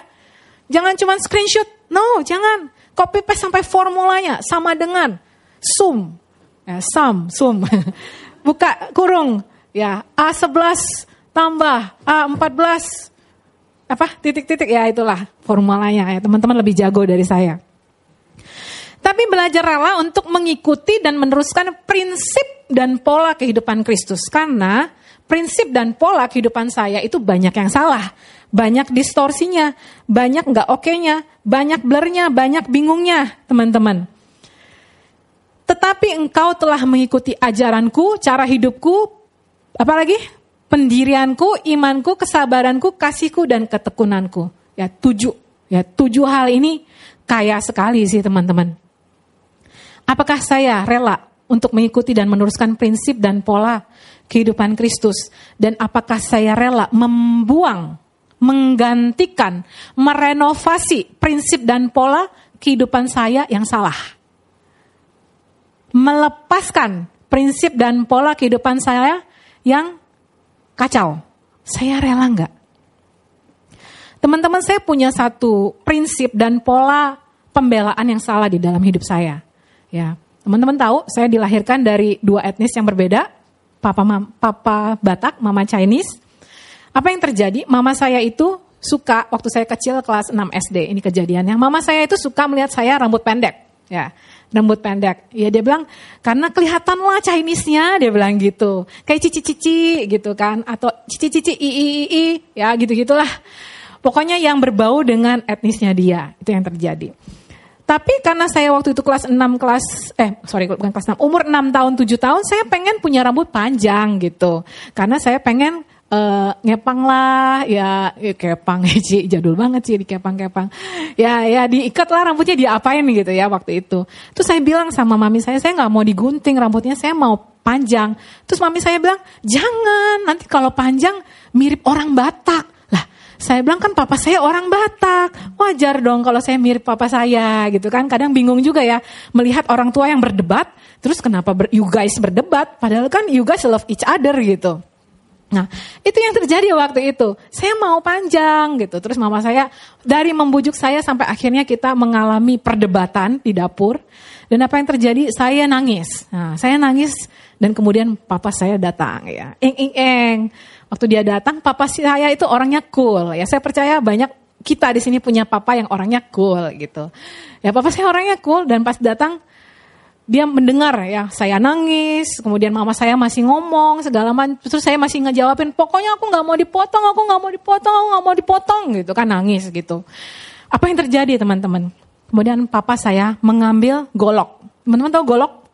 Jangan cuman screenshot, no, jangan. Copy paste sampai formulanya, sama dengan sum. Buka kurung, ya, A11 tambah A14 titik-titik, ya itulah formulanya ya. Teman-teman lebih jago dari saya. Tapi belajar rela untuk mengikuti dan meneruskan prinsip dan pola kehidupan Kristus. Karena prinsip dan pola kehidupan saya itu banyak yang salah. Banyak distorsinya, banyak gak oke-nya, banyak blurnya, banyak bingungnya teman-teman. Tetapi engkau telah mengikuti ajaranku, cara hidupku, apalagi pendirianku, imanku, kesabaranku, kasihku, dan ketekunanku. Ya tujuh hal ini kaya sekali sih teman-teman. Apakah saya rela untuk mengikuti dan meneruskan prinsip dan pola kehidupan Kristus? Dan apakah saya rela membuang, menggantikan, merenovasi prinsip dan pola kehidupan saya yang salah? Melepaskan prinsip dan pola kehidupan saya yang kacau, saya rela enggak? Teman-teman, saya punya satu prinsip dan pola pembelaan yang salah di dalam hidup saya. Ya, teman-teman tahu saya dilahirkan dari dua etnis yang berbeda, papa Batak, mama Chinese. Apa yang terjadi? Mama saya itu suka, waktu saya kecil kelas 6 SD, ini kejadiannya. Mama saya itu suka melihat saya rambut pendek. Ya, rambut pendek. Ya dia bilang, karena kelihatan lah Chinese-nya, dia bilang gitu. Kayak cici-cici gitu kan, atau cici-cici i, ya gitu-gitulah. Pokoknya yang berbau dengan etnisnya dia, itu yang terjadi. Tapi karena saya waktu itu umur 6 tahun, 7 tahun, saya pengen punya rambut panjang gitu. Karena saya pengen ngepang lah, ya kepang sih, jadul banget sih dikepang-kepang. Ya diikat lah rambutnya, diapain gitu ya waktu itu. Terus saya bilang sama mami saya gak mau digunting rambutnya, saya mau panjang. Terus mami saya bilang, jangan, nanti kalau panjang mirip orang Batak. Lah, saya bilang kan papa saya orang Batak, wajar dong kalau saya mirip papa saya gitu kan. Kadang bingung juga ya, melihat orang tua yang berdebat, terus kenapa you guys berdebat, padahal kan you guys love each other gitu. Nah, itu yang terjadi waktu itu. Saya mau panjang gitu. Terus mama saya dari membujuk saya sampai akhirnya kita mengalami perdebatan di dapur. Dan apa yang terjadi? Saya nangis. Nah, saya nangis dan kemudian papa saya datang ya. Waktu dia datang, papa saya itu orangnya cool. Ya, saya percaya banyak kita di sini punya papa yang orangnya cool gitu. Ya, papa saya orangnya cool dan pas datang dia mendengar ya, saya nangis, kemudian mama saya masih ngomong segala macam, terus saya masih ngejawabin, pokoknya aku gak mau dipotong gitu kan, nangis gitu. Apa yang terjadi teman-teman? Kemudian papa saya mengambil golok, teman-teman tahu golok?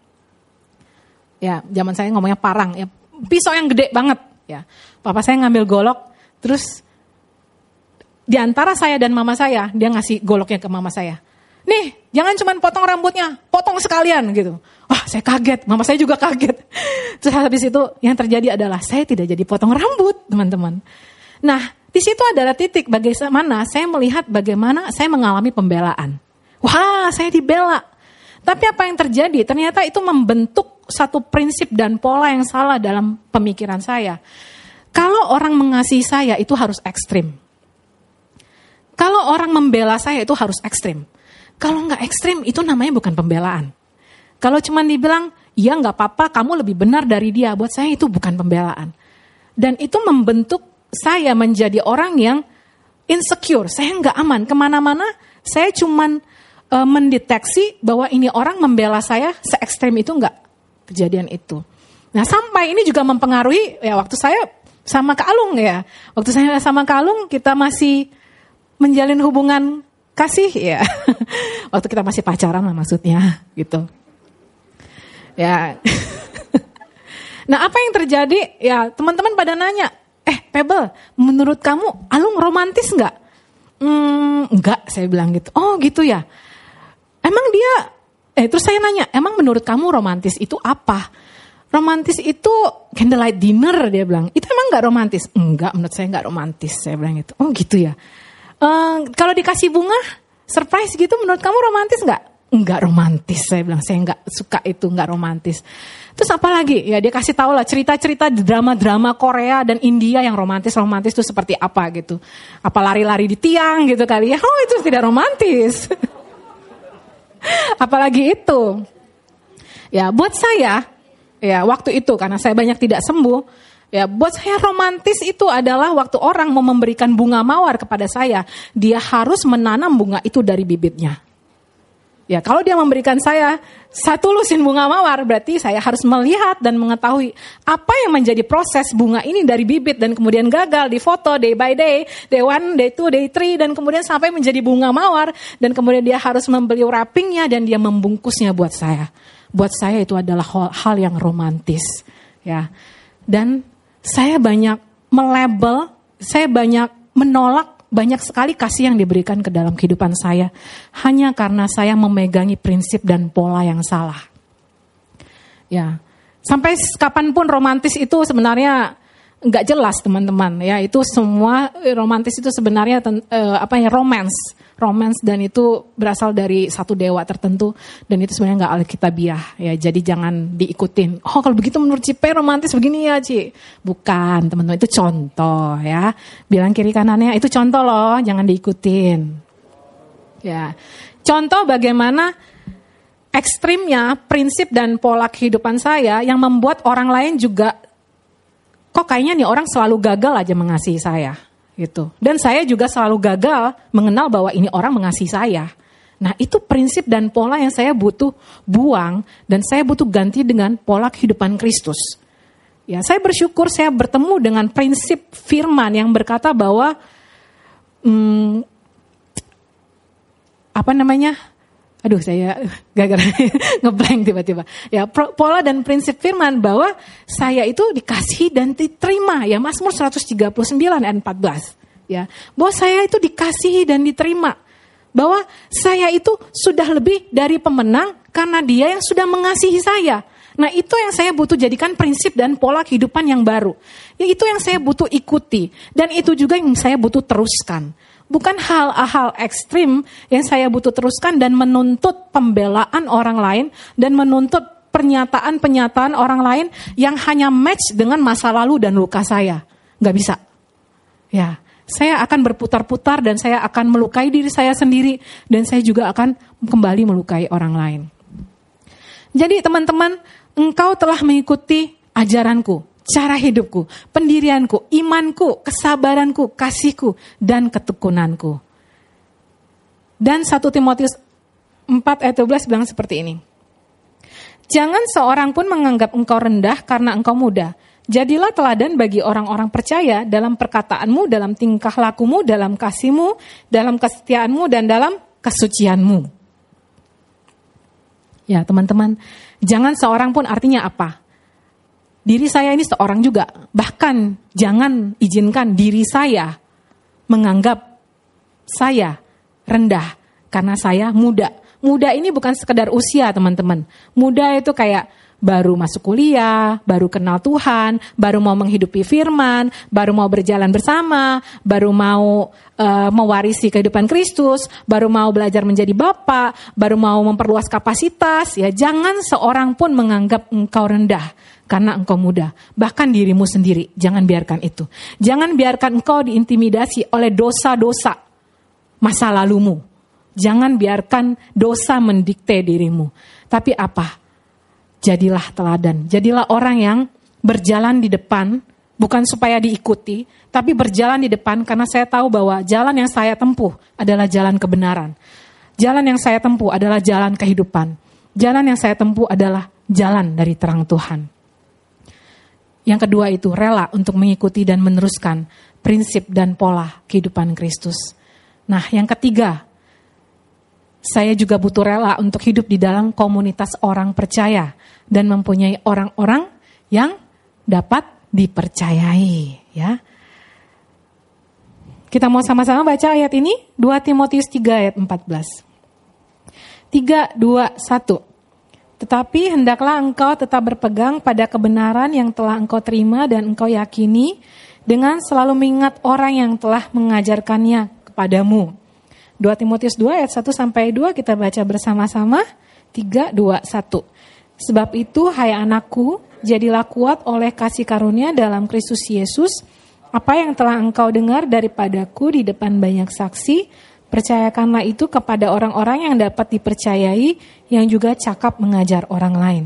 Ya, zaman saya ngomongnya parang, ya, pisau yang gede banget ya. Papa saya ngambil golok, terus di antara saya dan mama saya, dia ngasih goloknya ke mama saya. Nih, jangan cuma potong rambutnya, potong sekalian gitu. Wah, saya kaget, mama saya juga kaget. Terus habis itu yang terjadi adalah saya tidak jadi potong rambut, teman-teman. Nah, di situ adalah titik bagaimana saya melihat bagaimana saya mengalami pembelaan. Wah, saya dibela. Tapi apa yang terjadi? Ternyata itu membentuk satu prinsip dan pola yang salah dalam pemikiran saya. Kalau orang mengasihi saya itu harus ekstrim. Kalau orang membela saya itu harus ekstrim. Kalau gak ekstrim itu namanya bukan pembelaan. Kalau cuman dibilang, ya gak apa-apa kamu lebih benar dari dia. Buat saya itu bukan pembelaan. Dan itu membentuk saya menjadi orang yang insecure. Saya gak aman. Kemana-mana saya cuman mendeteksi bahwa ini orang membela saya se-ekstrim itu gak kejadian itu. Nah sampai ini juga mempengaruhi ya waktu saya sama Kak Alung ya. Waktu saya sama Kak Alung kita masih menjalin hubungan kasih ya, waktu kita masih pacaran lah maksudnya gitu ya. Nah apa yang terjadi ya teman-teman pada nanya, Pebble menurut kamu Alung romantis gak? Enggak, saya bilang gitu. Oh gitu ya, emang dia, terus saya nanya, emang menurut kamu romantis itu apa? Romantis itu candlelight dinner, dia bilang, itu emang gak romantis? Enggak, menurut saya gak romantis, saya bilang gitu. Oh gitu ya. Kalau dikasih bunga, surprise gitu, menurut kamu romantis gak? Enggak romantis, saya bilang, saya gak suka itu, gak romantis. Terus apa lagi? Ya dia kasih tahu lah cerita-cerita drama-drama Korea dan India yang romantis-romantis itu seperti apa gitu. Apa lari-lari di tiang gitu kali ya, oh itu tidak romantis. Apalagi itu. Ya buat saya, ya waktu itu karena saya banyak tidak sembuh. Ya, buat saya romantis itu adalah waktu orang mau memberikan bunga mawar kepada saya, dia harus menanam bunga itu dari bibitnya. Ya, kalau dia memberikan saya tulusin bunga mawar, berarti saya harus melihat dan mengetahui apa yang menjadi proses bunga ini dari bibit dan kemudian gagal difoto day by day, day 1, day 2, day 3 dan kemudian sampai menjadi bunga mawar dan kemudian dia harus membeli wrappingnya dan dia membungkusnya buat saya. Buat saya itu adalah hal yang romantis. Ya. Dan saya banyak melabel, saya banyak menolak banyak sekali kasih yang diberikan ke dalam kehidupan saya. Hanya karena saya memegangi prinsip dan pola yang salah. Ya, sampai kapanpun romantis itu sebenarnya gak jelas teman-teman. Ya, itu semua romantis itu sebenarnya romance dan itu berasal dari satu dewa tertentu dan itu sebenarnya nggak alkitabiah ya, jadi jangan diikutin. Oh kalau begitu menurut Ci P romantis begini ya Ci, bukan teman-teman, itu contoh ya, bilang kiri kanannya itu contoh loh, jangan diikutin ya. Contoh bagaimana ekstrimnya prinsip dan pola kehidupan saya yang membuat orang lain juga kok kayaknya nih orang selalu gagal aja mengasihi saya gitu. Dan saya juga selalu gagal mengenal bahwa ini orang mengasihi saya. Nah itu prinsip dan pola yang saya butuh buang dan saya butuh ganti dengan pola kehidupan Kristus. Ya, saya bersyukur saya bertemu dengan prinsip firman yang berkata bahwa pola dan prinsip firman bahwa saya itu dikasihi dan diterima, ya Mazmur 139 ayat 14, ya. Bahwa saya itu dikasihi dan diterima, bahwa saya itu sudah lebih dari pemenang karena Dia yang sudah mengasihi saya. Nah itu yang saya butuh jadikan prinsip dan pola kehidupan yang baru, ya, itu yang saya butuh ikuti dan itu juga yang saya butuh teruskan. Bukan hal-hal ekstrim yang saya butuh teruskan dan menuntut pembelaan orang lain dan menuntut pernyataan-pernyataan orang lain yang hanya match dengan masa lalu dan luka saya. Gak bisa. Ya, saya akan berputar-putar dan saya akan melukai diri saya sendiri dan saya juga akan kembali melukai orang lain. Jadi teman-teman, engkau telah mengikuti ajaranku, cara hidupku, pendirianku, imanku, kesabaranku, kasihku, dan ketekunanku. Dan 1 Timotius 4 ayat 12 bilang seperti ini. Jangan seorang pun menganggap engkau rendah karena engkau muda. Jadilah teladan bagi orang-orang percaya dalam perkataanmu, dalam tingkah lakumu, dalam kasihmu, dalam kesetiaanmu, dan dalam kesucianmu. Ya teman-teman, jangan seorang pun artinya apa? Diri saya ini seorang juga, bahkan jangan izinkan diri saya menganggap saya rendah karena saya muda. Muda ini bukan sekedar usia teman-teman, muda itu kayak baru masuk kuliah, baru kenal Tuhan, baru mau menghidupi firman, baru mau berjalan bersama, baru mau mewarisi kehidupan Kristus, baru mau belajar menjadi bapa, baru mau memperluas kapasitas. Ya, jangan seorang pun menganggap engkau rendah karena engkau muda, bahkan dirimu sendiri, jangan biarkan itu. Jangan biarkan engkau diintimidasi oleh dosa-dosa masa lalumu. Jangan biarkan dosa mendikte dirimu. Tapi apa? Jadilah teladan, jadilah orang yang berjalan di depan, bukan supaya diikuti, tapi berjalan di depan karena saya tahu bahwa jalan yang saya tempuh adalah jalan kebenaran. Jalan yang saya tempuh adalah jalan kehidupan. Jalan yang saya tempuh adalah jalan dari terang Tuhan. Yang kedua itu rela untuk mengikuti dan meneruskan prinsip dan pola kehidupan Kristus. Nah, yang ketiga, saya juga butuh rela untuk hidup di dalam komunitas orang percaya dan mempunyai orang-orang yang dapat dipercayai, ya. Kita mau sama-sama baca ayat ini, 2 Timotius 3 ayat 14. 3, 2, 1. Tetapi hendaklah engkau tetap berpegang pada kebenaran yang telah engkau terima dan engkau yakini dengan selalu mengingat orang yang telah mengajarkannya kepadamu. 2 Timotius 2 ayat 1-2 kita baca bersama-sama. 3, 2, 1. Sebab itu hai anakku, jadilah kuat oleh kasih karunia dalam Kristus Yesus. Apa yang telah engkau dengar daripadaku di depan banyak saksi, percayakanlah itu kepada orang-orang yang dapat dipercayai, yang juga cakap mengajar orang lain.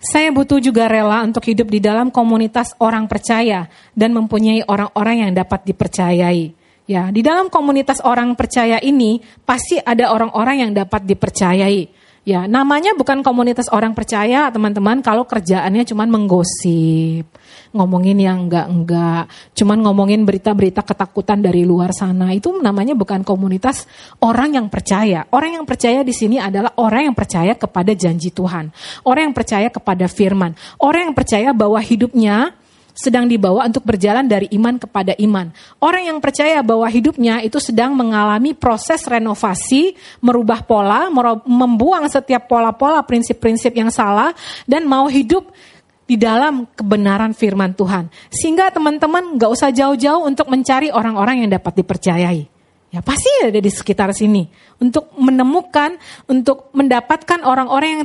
Saya butuh juga rela untuk hidup di dalam komunitas orang percaya dan mempunyai orang-orang yang dapat dipercayai. Ya, di dalam komunitas orang percaya ini pasti ada orang-orang yang dapat dipercayai. Ya, namanya bukan komunitas orang percaya, teman-teman, kalau kerjaannya cuman menggosip, ngomongin yang enggak-enggak, cuman ngomongin berita-berita ketakutan dari luar sana, itu namanya bukan komunitas orang yang percaya. Orang yang percaya di sini adalah orang yang percaya kepada janji Tuhan, orang yang percaya kepada firman, orang yang percaya bahwa hidupnya sedang dibawa untuk berjalan dari iman kepada iman. Orang yang percaya bahwa hidupnya itu sedang mengalami proses renovasi, merubah pola, membuang setiap pola-pola prinsip-prinsip yang salah, dan mau hidup di dalam kebenaran firman Tuhan. Sehingga teman-teman gak usah jauh-jauh untuk mencari orang-orang yang dapat dipercayai. Ya pasti ada di sekitar sini. Untuk menemukan, untuk mendapatkan orang-orang yang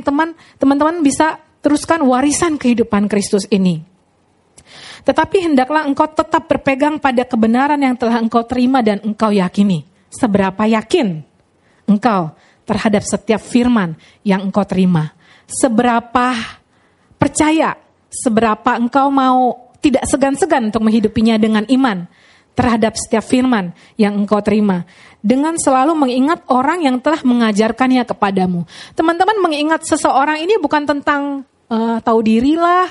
teman-teman bisa teruskan warisan kehidupan Kristus ini. Tetapi hendaklah engkau tetap berpegang pada kebenaran yang telah engkau terima dan engkau yakini. Seberapa yakin engkau terhadap setiap firman yang engkau terima? Seberapa percaya, seberapa engkau mau tidak segan-segan untuk menghidupinya dengan iman? terhadap setiap firman yang engkau terima, dengan selalu mengingat orang yang telah mengajarkannya kepadamu. Teman-teman, mengingat seseorang ini bukan tentang tahu dirilah,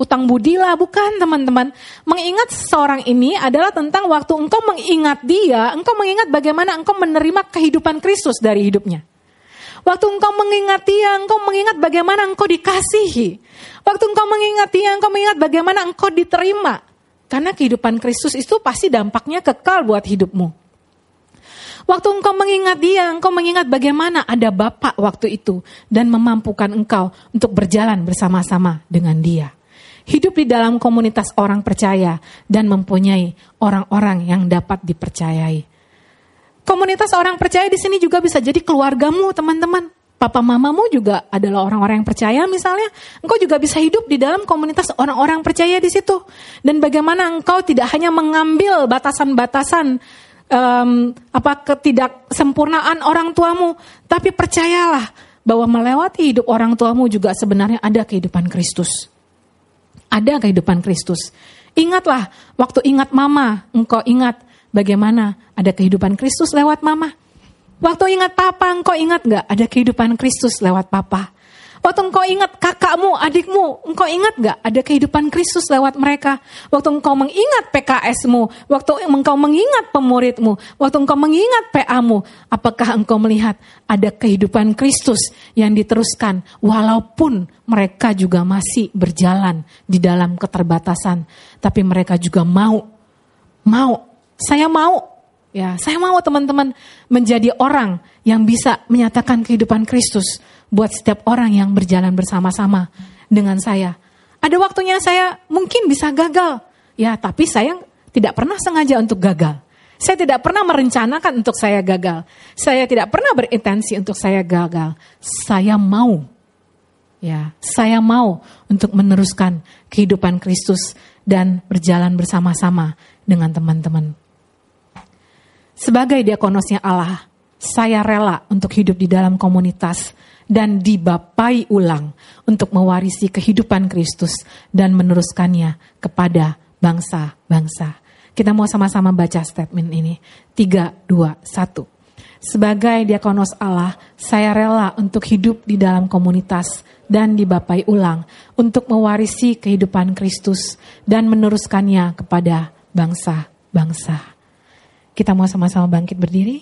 utang budilah, bukan teman-teman. Mengingat seseorang ini adalah tentang waktu engkau mengingat dia, engkau mengingat bagaimana engkau menerima kehidupan Kristus dari hidupnya. Waktu engkau mengingat dia, engkau mengingat bagaimana engkau dikasihi. Waktu engkau mengingat dia, engkau mengingat bagaimana engkau diterima. Karena kehidupan Kristus itu pasti dampaknya kekal buat hidupmu. Waktu engkau mengingat dia, engkau mengingat bagaimana ada Bapa waktu itu. Dan memampukan engkau untuk berjalan bersama-sama dengan dia. Hidup di dalam komunitas orang percaya dan mempunyai orang-orang yang dapat dipercayai. Komunitas orang percaya di sini juga bisa jadi keluargamu teman-teman. Papa mamamu juga adalah orang-orang yang percaya misalnya, engkau juga bisa hidup di dalam komunitas orang-orang percaya di situ. Dan bagaimana engkau tidak hanya mengambil batasan-batasan ketidaksempurnaan orang tuamu, tapi percayalah bahwa melewati hidup orang tuamu juga sebenarnya ada kehidupan Kristus. Ada kehidupan Kristus. Ingatlah, waktu ingat mama, engkau ingat bagaimana ada kehidupan Kristus lewat mama. Waktu ingat papa, engkau ingat gak ada kehidupan Kristus lewat papa? Waktu engkau ingat kakakmu, adikmu, engkau ingat gak ada kehidupan Kristus lewat mereka? Waktu engkau mengingat PKSmu, waktu engkau mengingat pemuridmu, waktu engkau mengingat PAmu, apakah engkau melihat ada kehidupan Kristus yang diteruskan walaupun mereka juga masih berjalan di dalam keterbatasan, tapi mereka juga saya mau teman-teman menjadi orang yang bisa menyatakan kehidupan Kristus buat setiap orang yang berjalan bersama-sama dengan saya. Ada waktunya saya mungkin bisa gagal, ya, tapi saya tidak pernah sengaja untuk gagal. Saya tidak pernah merencanakan untuk saya gagal. Saya tidak pernah berintensi untuk saya gagal. Saya mau untuk meneruskan kehidupan Kristus dan berjalan bersama-sama dengan teman-teman. Sebagai diakonosnya Allah, saya rela untuk hidup di dalam komunitas dan dibapai ulang untuk mewarisi kehidupan Kristus dan meneruskannya kepada bangsa-bangsa. Kita mau sama-sama baca statement ini. 3, 2, 1. Sebagai diakonos Allah, saya rela untuk hidup di dalam komunitas dan dibapai ulang untuk mewarisi kehidupan Kristus dan meneruskannya kepada bangsa-bangsa. Kita mau sama-sama bangkit berdiri.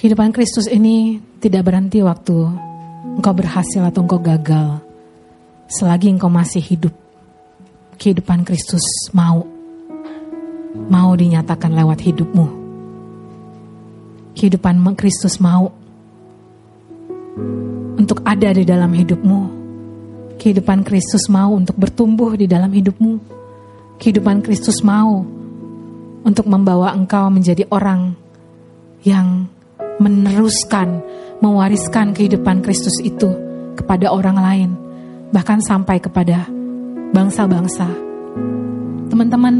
Kehidupan Kristus ini tidak berhenti waktu engkau berhasil atau engkau gagal. Selagi engkau masih hidup, kehidupan Kristus mau dinyatakan lewat hidupmu. Kehidupan Kristus mau untuk ada di dalam hidupmu. Kehidupan Kristus mau untuk bertumbuh di dalam hidupmu. Kehidupan Kristus mau untuk membawa engkau menjadi orang yang meneruskan, mewariskan kehidupan Kristus itu kepada orang lain, bahkan sampai kepada bangsa-bangsa. Teman-teman,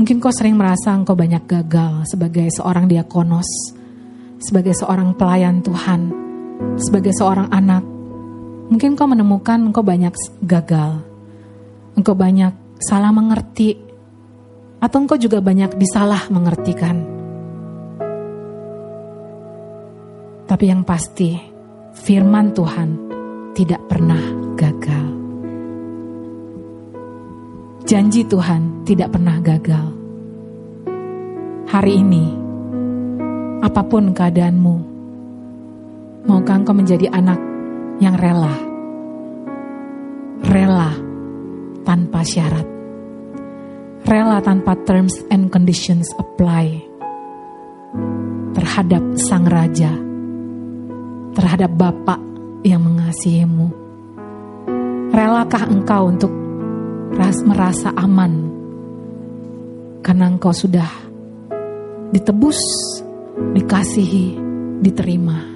mungkin kau sering merasa engkau banyak gagal sebagai seorang diakonos, sebagai seorang pelayan Tuhan, sebagai seorang anak. Mungkin kau menemukan engkau banyak gagal, engkau banyak salah mengerti, atau engkau juga banyak disalah mengertikan. Tapi yang pasti, firman Tuhan tidak pernah gagal. Janji Tuhan tidak pernah gagal. Hari ini, apapun keadaanmu, maukah engkau menjadi anak yang rela? Rela tanpa syarat. Rela tanpa terms and conditions apply terhadap Sang Raja, terhadap Bapa yang mengasihimu. Relakah engkau untuk merasa aman karena engkau sudah ditebus, dikasihi, diterima?